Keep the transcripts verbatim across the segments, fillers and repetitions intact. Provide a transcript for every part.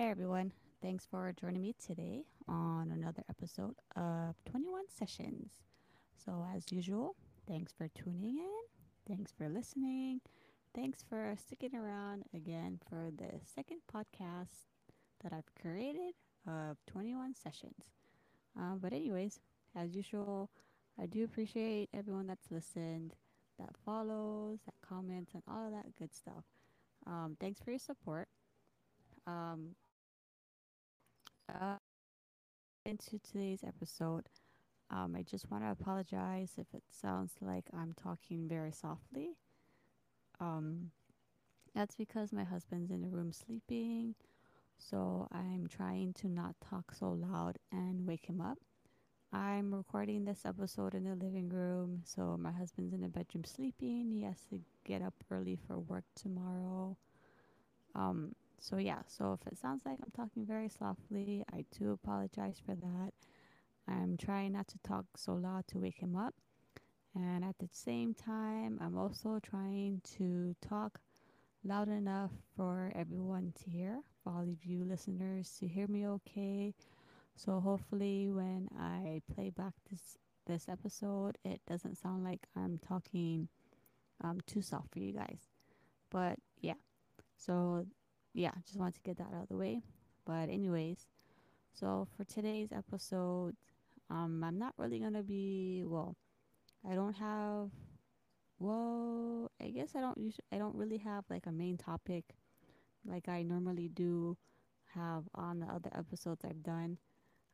Hey everyone, thanks for joining me today on another episode of twenty-one Sessions. So, as usual, thanks for tuning in, thanks for listening, thanks for sticking around again for the second podcast that I've created of twenty-one Sessions. Um, but, anyways, as usual, I do appreciate everyone that's listened, that follows, that comments, and all of that good stuff. Um, thanks for your support. Um, uh, into today's episode, um, I just want to apologize if it sounds like I'm talking very softly. Um, that's because my husband's in the room sleeping, so I'm trying to not talk so loud and wake him up. I'm recording this episode in the living room, so my husband's in the bedroom sleeping. He has to get up early for work tomorrow. Um, So yeah, so if it sounds like I'm talking very softly, I do apologize for that. I'm trying not to talk so loud to wake him up. And at the same time, I'm also trying to talk loud enough for everyone to hear, for all of you listeners to hear me okay. So hopefully when I play back this, this episode, it doesn't sound like I'm talking um, too soft for you guys. But yeah, so... yeah, just wanted to get that out of the way. But anyways, so for today's episode, um, I'm not really going to be, well, I don't have, well, I guess I don't usually, I don't really have like a main topic like I normally do have on the other episodes I've done.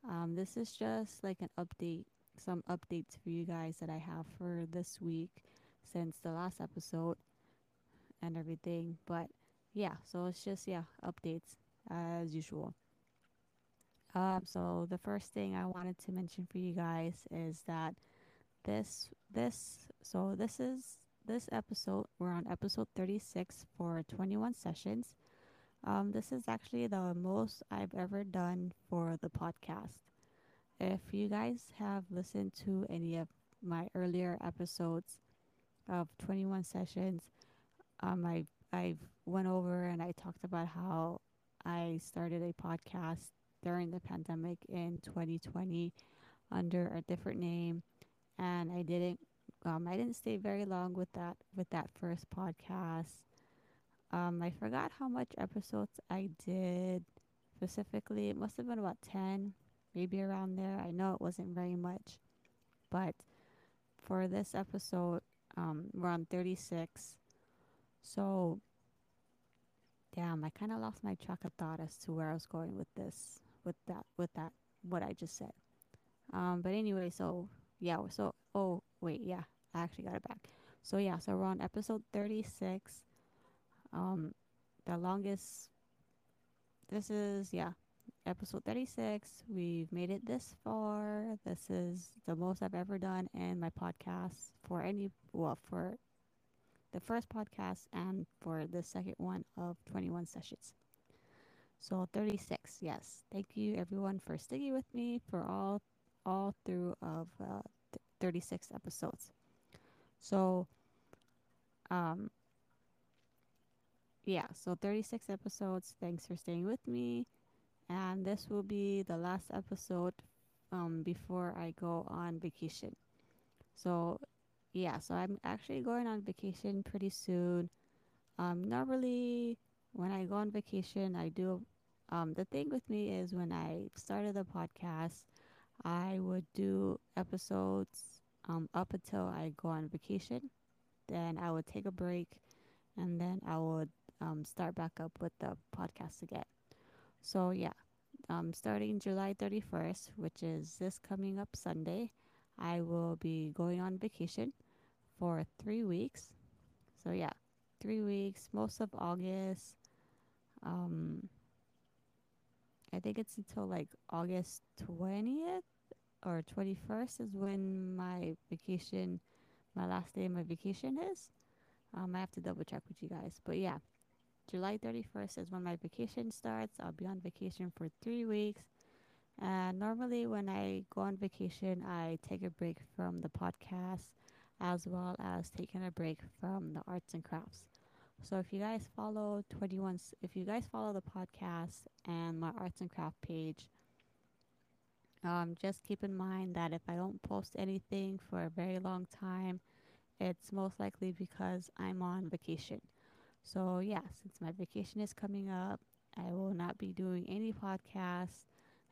Um, this is just like an update, some updates for you guys that I have for this week since the last episode and everything. But yeah, so it's just, yeah, updates as usual. Um, so the first thing I wanted to mention for you guys is that this, this, so this is, this episode, we're on episode thirty-six for twenty-one Sessions. Um, this is actually the most I've ever done for the podcast. If you guys have listened to any of my earlier episodes of twenty-one Sessions, um, I've I went over and I talked about how I started a podcast during the pandemic in twenty twenty under a different name, and I didn't um, I didn't stay very long with that with that first podcast. Um, I forgot how much episodes I did specifically. It must have been about ten, maybe around there. I know it wasn't very much, but for this episode, um, we're on thirty-six. So, damn, I kind of lost my track of thought as to where I was going with this, with that, with that, what I just said. Um, but anyway, so, yeah, so, oh, wait, yeah, I actually got it back. So, yeah, so we're on episode thirty-six, um, the longest, this is, yeah, episode thirty-six, we've made it this far. This is the most I've ever done in my podcast for any, well, for the first podcast and for the second one of twenty-one Sessions. So thirty-six, yes. Thank you everyone for sticking with me for all all through of uh, th- thirty-six episodes. So um yeah, so thirty-six episodes. Thanks for staying with me. And this will be the last episode um before I go on vacation. So yeah, so I'm actually going on vacation pretty soon. Um, normally, when I go on vacation, I do... Um, the thing with me is when I started the podcast, I would do episodes um, up until I go on vacation. Then I would take a break, and then I would um, start back up with the podcast again. So, yeah, um, starting July thirty-first, which is this coming up Sunday, I will be going on vacation for three weeks. So yeah, three weeks, most of August. Um, I think it's until like August twentieth or twenty-first is when my vacation, my last day of my vacation is. Um, I have to double check with you guys. But yeah, July thirty-first is when my vacation starts. I'll be on vacation for three weeks. And normally when I go on vacation, I take a break from the podcast as well as taking a break from the arts and crafts. So if you guys follow twenty-one, if you guys follow the podcast and my arts and craft page, um, just keep in mind that if I don't post anything for a very long time, it's most likely because I'm on vacation. So yeah, since my vacation is coming up, I will not be doing any podcasts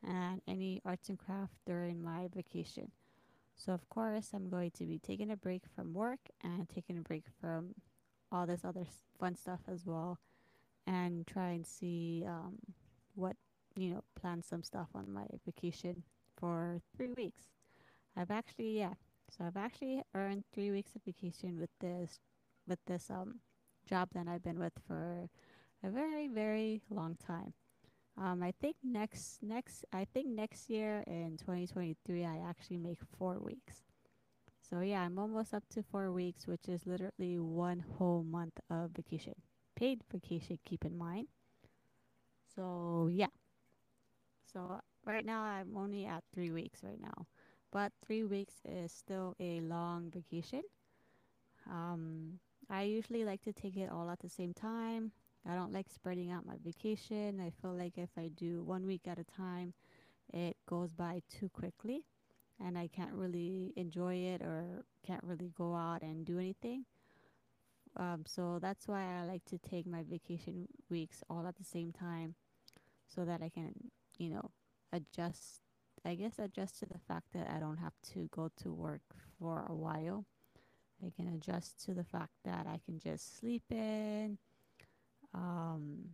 and any arts and craft during my vacation. So of course, I'm going to be taking a break from work and taking a break from all this other fun stuff as well, and try and see um, what, you know, plan some stuff on my vacation for three weeks. I've actually, yeah, so I've actually earned three weeks of vacation with this, with this um job that I've been with for a very, very long time. Um, I think next next I think next year in twenty twenty-three I actually make four weeks. So yeah, I'm almost up to four weeks, which is literally one whole month of vacation, paid vacation. Keep in mind. So yeah. So right now I'm only at three weeks right now, but three weeks is still a long vacation. Um, I usually like to take it all at the same time. I don't like spreading out my vacation. I feel like if I do one week at a time, it goes by too quickly and I can't really enjoy it or can't really go out and do anything. Um, so that's why I like to take my vacation weeks all at the same time so that I can, you know, adjust, I guess, adjust to the fact that I don't have to go to work for a while. I can adjust to the fact that I can just sleep in, um,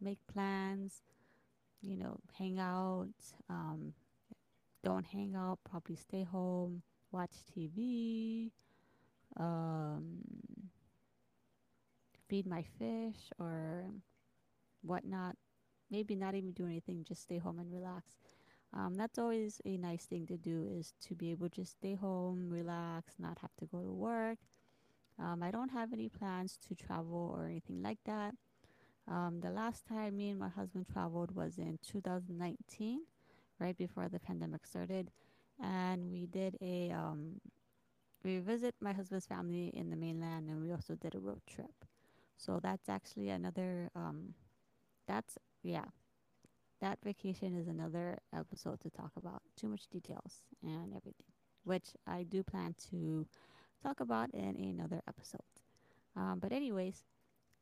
make plans, you know, hang out, um, don't hang out, probably stay home, watch T V, um, feed my fish or whatnot. Maybe not even do anything, just stay home and relax. Um, that's always a nice thing to do, is to be able to just stay home, relax, not have to go to work. Um, I don't have any plans to travel or anything like that. Um, the last time me and my husband traveled was in two thousand nineteen, right before the pandemic started. And we did a, um, we visit my husband's family in the mainland, and we also did a road trip. So that's actually another, um, that's, yeah, that vacation is another episode to talk about. Too much details and everything, which I do plan to talk about in another episode. Um, but anyways,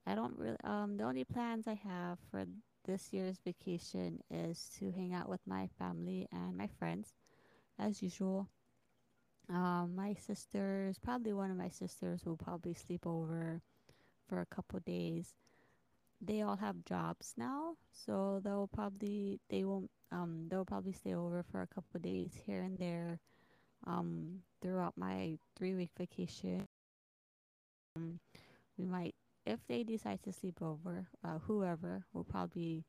I don't really, um, the only plans I have for this year's vacation is to hang out with my family and my friends as usual. Um, my sisters, probably one of my sisters will probably sleep over for a couple days. They all have jobs now, so they'll probably, they won't, um, they'll probably stay over for a couple days here and there, um, throughout my three-week vacation. Um, we might, if they decide to sleep over, uh, whoever, we'll probably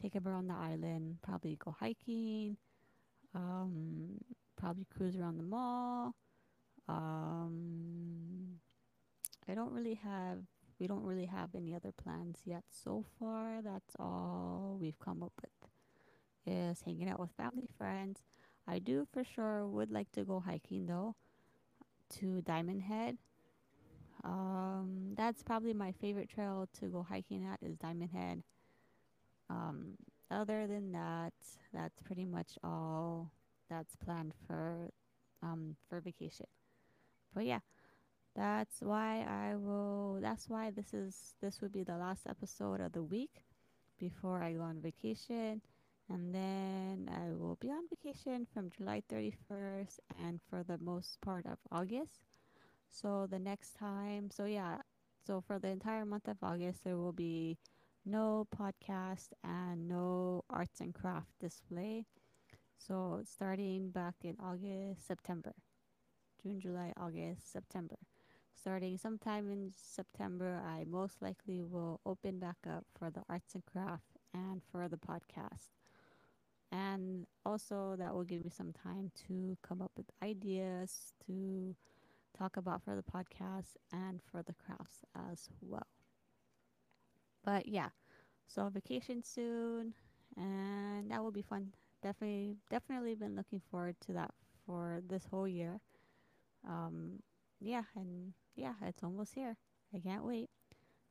take them around the island, probably go hiking, um, probably cruise around the mall. Um, I don't really have, we don't really have any other plans yet so far. That's all we've come up with, is hanging out with family, friends. I do for sure would like to go hiking though, to Diamond Head. Um, that's probably my favorite trail to go hiking at, is Diamond Head. Um, other than that, that's pretty much all that's planned for, um, for vacation. But yeah, that's why I will, that's why this is, this would be the last episode of the week before I go on vacation. And then I will be on vacation from July thirty-first and for the most part of August. So the next time, so yeah, so for the entire month of August, there will be no podcast and no arts and craft display. So starting back in August, September, June, July, August, September. Starting sometime in September, I most likely will open back up for the arts and craft and for the podcast. And also that will give me some time to come up with ideas to talk about for the podcast and for the crafts as well. But yeah, so vacation soon, and that will be fun. Definitely, definitely been looking forward to that for this whole year. Um, yeah, and yeah, it's almost here. I can't wait.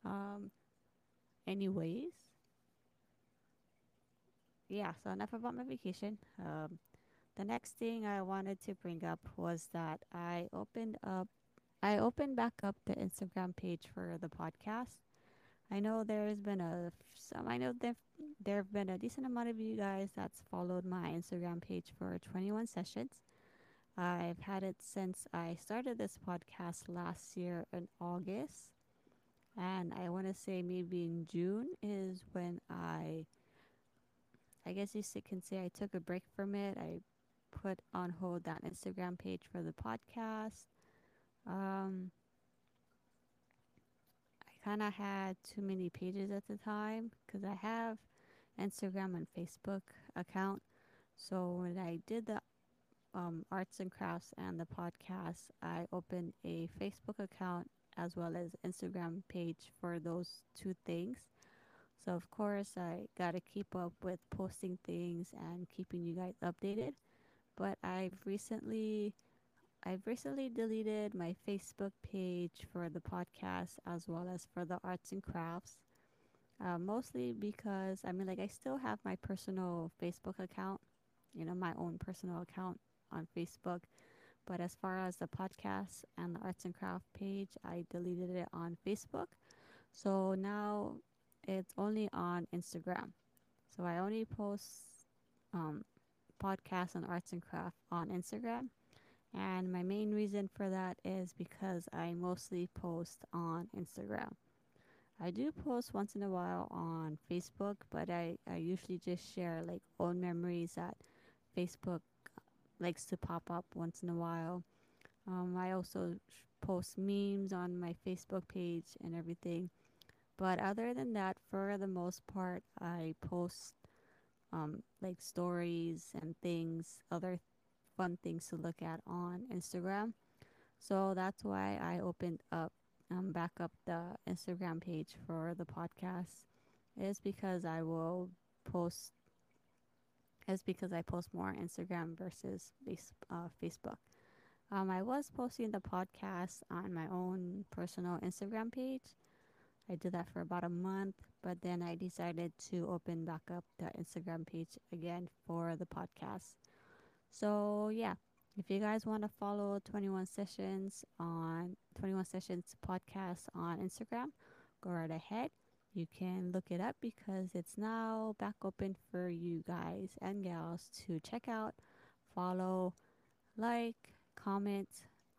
Um, anyways, yeah, so enough about my vacation. Um, the next thing I wanted to bring up was that I opened up, I opened back up the Instagram page for the podcast. I know there's been a some. I know there there have been a decent amount of you guys that's followed my Instagram page for twenty-one Sessions. I've had it since I started this podcast last year in August, and I want to say maybe in June is when I, I guess you s- can say I took a break from it. I put on hold that Instagram page for the podcast. Um, I kind of had too many pages at the time because I have Instagram and Facebook account. So when I did the um, arts and crafts and the podcast, I opened a Facebook account as well as Instagram page for those two things. So of course, I gotta keep up with posting things and keeping you guys updated. But I've recently, I've recently deleted my Facebook page for the podcast as well as for the arts and crafts, uh, mostly because I mean, like, I still have my personal Facebook account, you know, my own personal account on Facebook. But as far as the podcast and the arts and craft page, I deleted it on Facebook. So now it's only on Instagram. So I only post um, podcasts and arts and craft on Instagram. And my main reason for that is because I mostly post on Instagram. I do post once in a while on Facebook, but I, I usually just share like old memories that Facebook likes to pop up once in a while. Um, I also sh- post memes on my Facebook page and everything. But other than that, for the most part, I post um, like stories and things, other fun things to look at on Instagram. So that's why I opened up, um, back up the Instagram page for the podcast. Is because I will post is because I post more on Instagram versus face, uh, Facebook. Um, I was posting the podcast on my own personal Instagram page. I did that for about a month, but then I decided to open back up the Instagram page again for the podcast. So yeah, if you guys want to follow twenty-one Sessions on twenty-one Sessions podcast on Instagram, go right ahead. You can look it up because it's now back open for you guys and gals to check out, follow, like, comment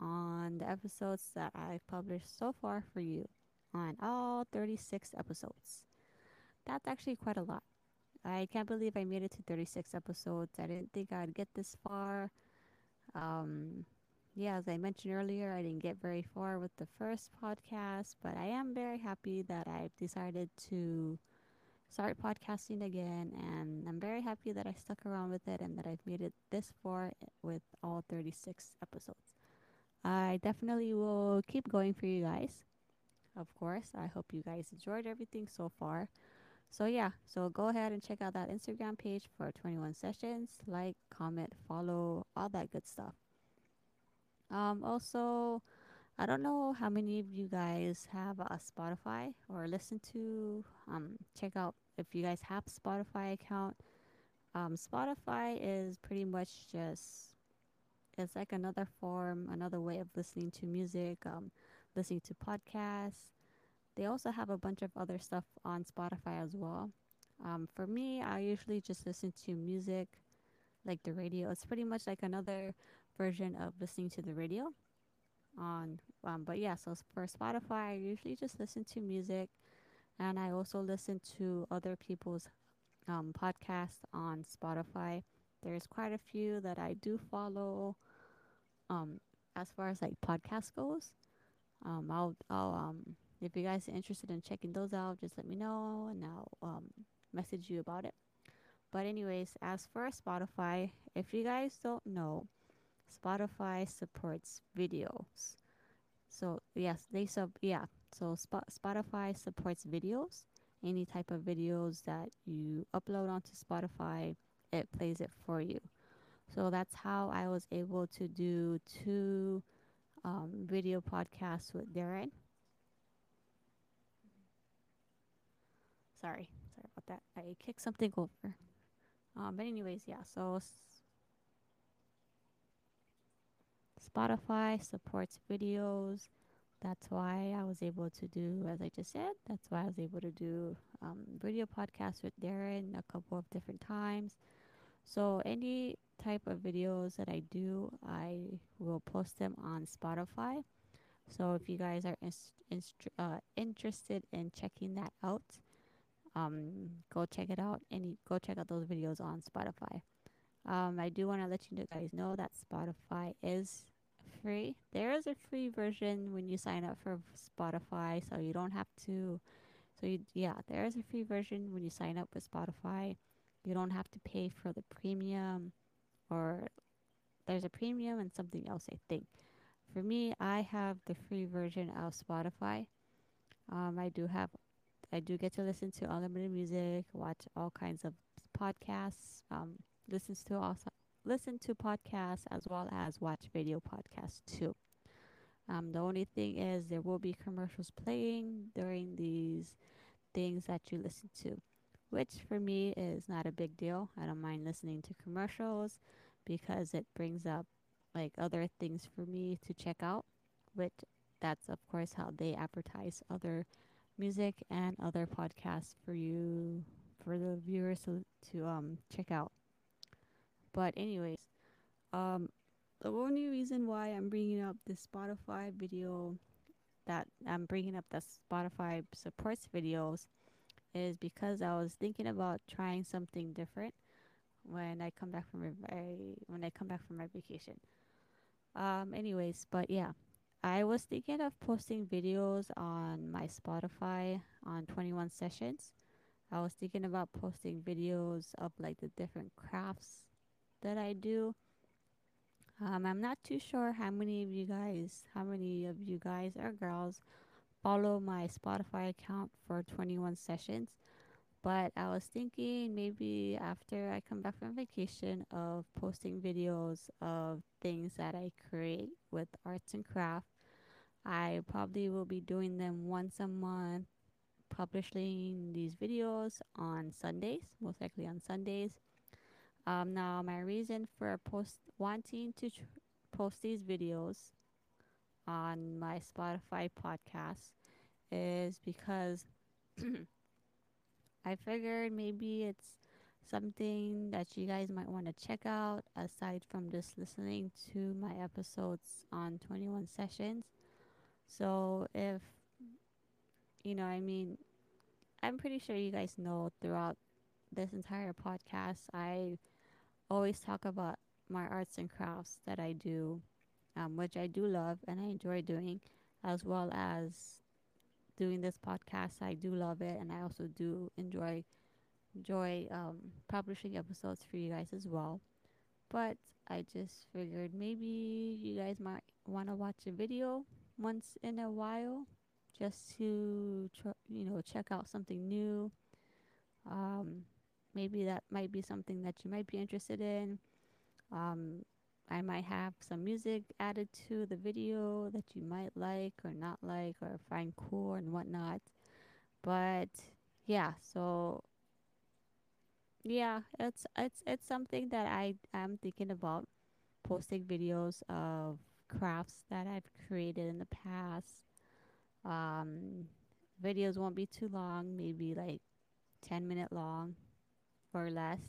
on the episodes that I've published so far for you on all thirty-six episodes. That's actually quite a lot. I can't believe I made it to thirty-six episodes. I didn't think I'd get this far. Um, yeah, as I mentioned earlier, I didn't get very far with the first podcast, but I am very happy that I've decided to start podcasting again, and I'm very happy that I stuck around with it and that I've made it this far with all thirty-six episodes. I definitely will keep going for you guys. Of course, I hope you guys enjoyed everything so far. So yeah, so go ahead and check out that Instagram page for twenty-one Sessions. Like, comment, follow, all that good stuff. Um, also, I don't know how many of you guys have a Spotify or listen to. Um, check out if you guys have Spotify account. Um, Spotify is pretty much just it's like another form, another way of listening to music, um, listening to podcasts. They also have a bunch of other stuff on Spotify as well. Um, for me, I usually just listen to music, like the radio. It's pretty much like another version of listening to the radio on um, but yeah, so for Spotify I usually just listen to music, and I also listen to other people's um, podcasts on Spotify. There's quite a few that I do follow um, as far as like podcast goes. um, I'll, I'll um, if you guys are interested in checking those out, just let me know and I'll um, message you about it. But anyways, as for Spotify, if you guys don't know, Spotify supports videos. So yes, they sub yeah. So Sp- Spotify supports videos. Any type of videos that you upload onto Spotify, it plays it for you. So that's how I was able to do two um, video podcasts with Darren. Sorry. Sorry about that. I kicked something over. Um, but anyways, yeah, so Spotify supports videos. That's why I was able to do, as I just said, that's why I was able to do um, video podcasts with Darren a couple of different times. So any type of videos that I do, I will post them on Spotify. So if you guys are inst- inst- uh, interested in checking that out, um, go check it out and go check out those videos on Spotify. Um, I do want to let you guys know that Spotify is free. There is a free version when you sign up for Spotify, so you don't have to. So you, yeah, there is a free version when you sign up with Spotify. You don't have to pay for the premium, or there's a premium and something else, I think. For me, I have the free version of Spotify. Um, I do have, I do get to listen to unlimited music, watch all kinds of podcasts, um, listen to also listen to podcasts as well as watch video podcasts too. Um, the only thing is there will be commercials playing during these things that you listen to, which for me is not a big deal. I don't mind listening to commercials because it brings up like other things for me to check out, which that's of course how they advertise other music and other podcasts for you, for the viewers to, to um check out. But anyways, um the only reason why I'm bringing up this Spotify video, that I'm bringing up the Spotify supports videos, is because I was thinking about trying something different when I come back from my when I come back from my vacation. Um anyways, but yeah, I was thinking of posting videos on my Spotify on twenty-one Sessions. I was thinking about posting videos of like the different crafts that I do. Um, I'm not too sure how many of you guys, how many of you guys or girls follow my Spotify account for twenty-one Sessions. But I was thinking maybe after I come back from vacation of posting videos of things that I create with arts and craft. I probably will be doing them once a month, publishing these videos on Sundays, most likely on Sundays. Um, now, my reason for post wanting to tr- post these videos on my Spotify podcast is because I figured maybe it's something that you guys might want to check out aside from just listening to my episodes on twenty-one Sessions. So if, you know, I mean, I'm pretty sure you guys know throughout this entire podcast, I always talk about my arts and crafts that I do, um, which I do love and I enjoy doing, as well as doing this podcast. I do love it, and I also do enjoy enjoy um, publishing episodes for you guys as well. But I just figured maybe you guys might want to watch a video once in a while, just to tr- you know check out something new. Um, maybe that might be something that you might be interested in. Um, I might have some music added to the video that you might like or not like or find cool and whatnot. But yeah, so yeah, it's it's it's something that I am thinking about, posting videos of crafts that I've created in the past. Um, videos won't be too long, maybe like ten minute long or less.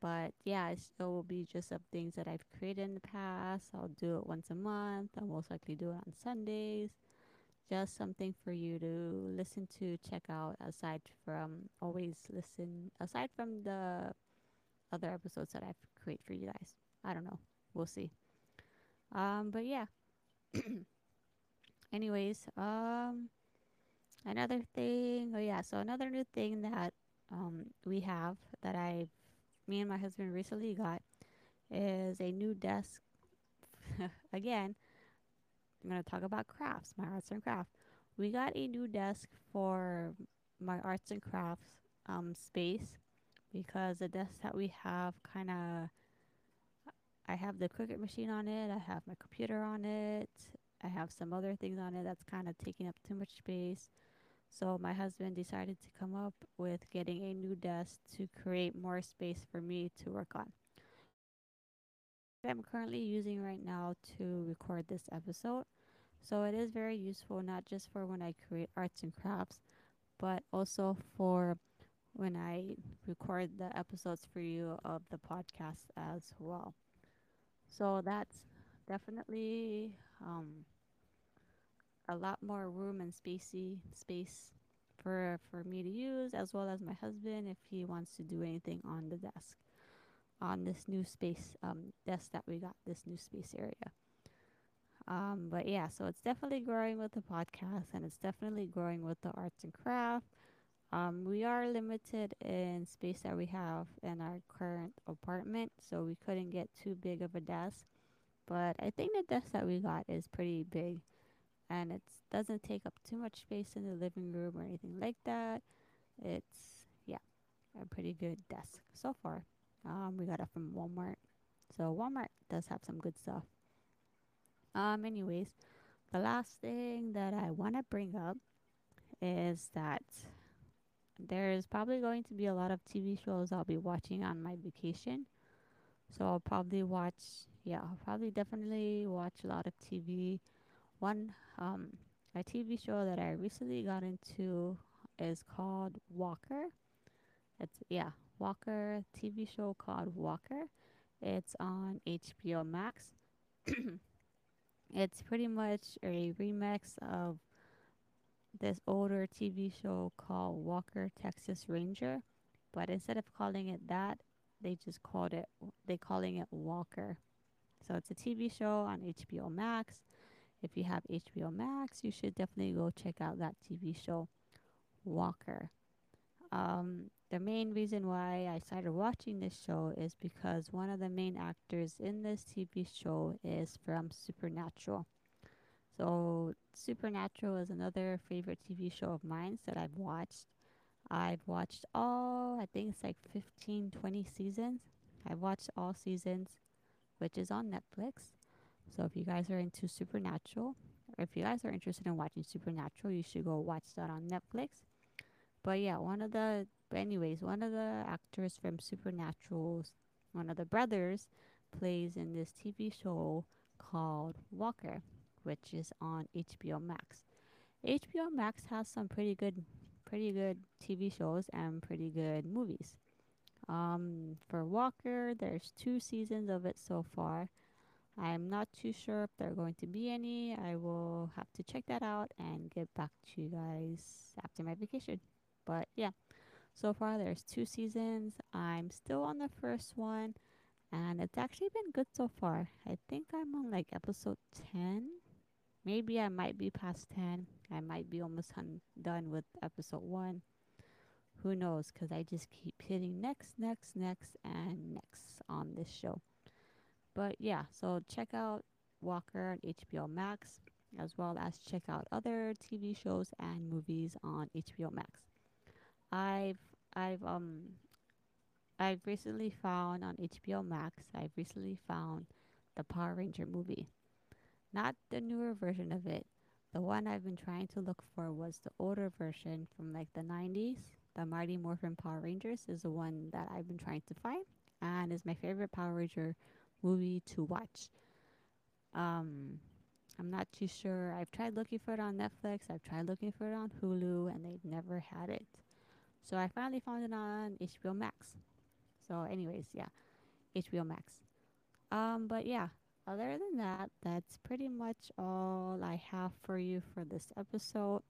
But yeah, it still will be just some things that I've created in the past. I'll do it once a month. I'll most likely do it on Sundays. Just something for you to listen to, check out, aside from always listen, aside from the other episodes that I've created for you guys. I don't know. We'll see. Um, but yeah. Anyways, um, another thing. Oh yeah. So another new thing that um, we have that I've me and my husband recently got is a new desk. Again, I'm going to talk about crafts, my arts and crafts. We got a new desk for my arts and crafts um, space because the desk that we have kind of, I have the Cricut machine on it, I have my computer on it, I have some other things on it that's kind of taking up too much space. So my husband decided to come up with getting a new desk to create more space for me to work on. So it's what I'm currently using right now to record this episode. So it is very useful, not just for when I create arts and crafts, but also for when I record the episodes for you of the podcast as well. So that's definitely um, a lot more room and spacey space for for me to use, as well as my husband if he wants to do anything on the desk, on this new space um, desk that we got, this new space area. Um, but yeah, so it's definitely growing with the podcast, and it's definitely growing with the arts and craft. Um, we are limited in space that we have in our current apartment, so we couldn't get too big of a desk. But I think the desk that we got is pretty big, and it doesn't take up too much space in the living room or anything like that. It's, yeah, a pretty good desk so far. Um, we got it from Walmart, so Walmart does have some good stuff. Um, anyways, the last thing that I want to bring up is that there's probably going to be a lot of T V shows I'll be watching on my vacation. So I'll probably watch, yeah, I'll probably definitely watch a lot of T V. One, um, a T V show that I recently got into is called Walker. It's, yeah, Walker, T V show called Walker. It's on H B O Max. It's pretty much a remix of this older T V show called Walker, Texas Ranger, but instead of calling it that, they just called it, they calling it Walker. So it's a T V show on H B O Max. If you have H B O Max, you should definitely go check out that T V show, Walker. Um, the main reason why I started watching this show is because one of the main actors in this T V show is from Supernatural. So Supernatural is another favorite T V show of mine that I've watched. I've watched all, I think it's like fifteen, twenty seasons. I've watched all seasons, which is on Netflix. So if you guys are into Supernatural, or if you guys are interested in watching Supernatural, you should go watch that on Netflix. But yeah, one of the, but anyways, one of the actors from Supernatural's, one of the brothers, plays in this T V show called Walker, which is on H B O Max. H B O Max has some pretty good, pretty good T V shows and pretty good movies. Um, for Walker, there's two seasons of it so far. I'm not too sure if there are going to be any. I will have to check that out and get back to you guys after my vacation. But yeah, so far there's two seasons. I'm still on the first one, and it's actually been good so far. I think I'm on like episode ten. Maybe I might be past ten. I might be almost hun- done with episode one. Who knows? Because I just keep hitting next, next, next, and next on this show. But yeah, so check out Walker on H B O Max, as well as check out other T V shows and movies on H B O Max. I've I've um I've recently found on H B O Max. I've recently found the Power Ranger movie, not the newer version of it. The one I've been trying to look for was the older version from like the nineties. The Mighty Morphin Power Rangers is the one that I've been trying to find, and is my favorite Power Ranger movie to watch. Um, I'm not too sure. I've tried looking for it on Netflix. I've tried looking for it on Hulu, and they've never had it. So I finally found it on H B O Max. So anyways, yeah, H B O Max. Um, but yeah, other than that, that's pretty much all I have for you for this episode.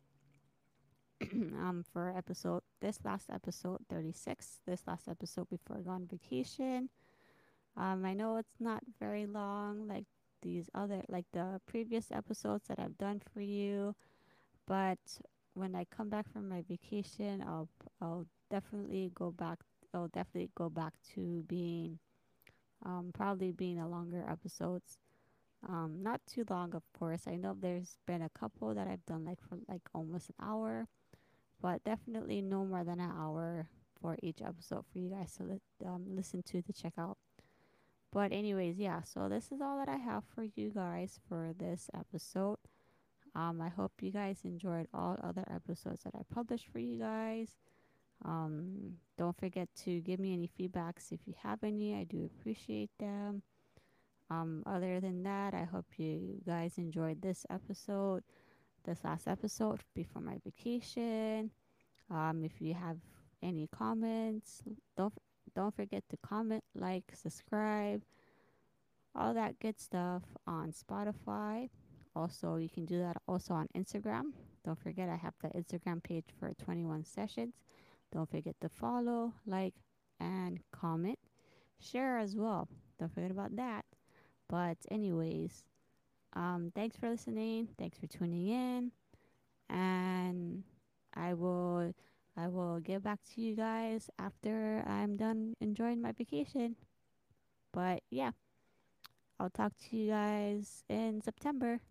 um, for episode, this last episode, thirty-six, this last episode before I go on vacation. Um, I know it's not very long like these other, like the previous episodes that I've done for you, but when I come back from my vacation, I'll, I'll definitely go back, I'll definitely go back to being, um, probably being a longer episodes. Um, not too long, of course. I know there's been a couple that I've done like for like almost an hour, but definitely no more than an hour for each episode for you guys to li- um, listen to, to check out. But anyways, yeah, so this is all that I have for you guys for this episode. Um, I hope you guys enjoyed all other episodes that I published for you guys. Um, don't forget to give me any feedbacks if you have any. I do appreciate them. Um, other than that, I hope you guys enjoyed this episode, this last episode before my vacation. Um, if you have any comments, don't don't forget to comment, like, subscribe, all that good stuff on Spotify. Also, you can do that also on Instagram. Don't forget, I have the Instagram page for twenty-one Sessions. Don't forget to follow, like, and comment. Share as well. Don't forget about that. But anyways, um, thanks for listening. Thanks for tuning in. And I will I will get back to you guys after I'm done enjoying my vacation. But yeah, I'll talk to you guys in September.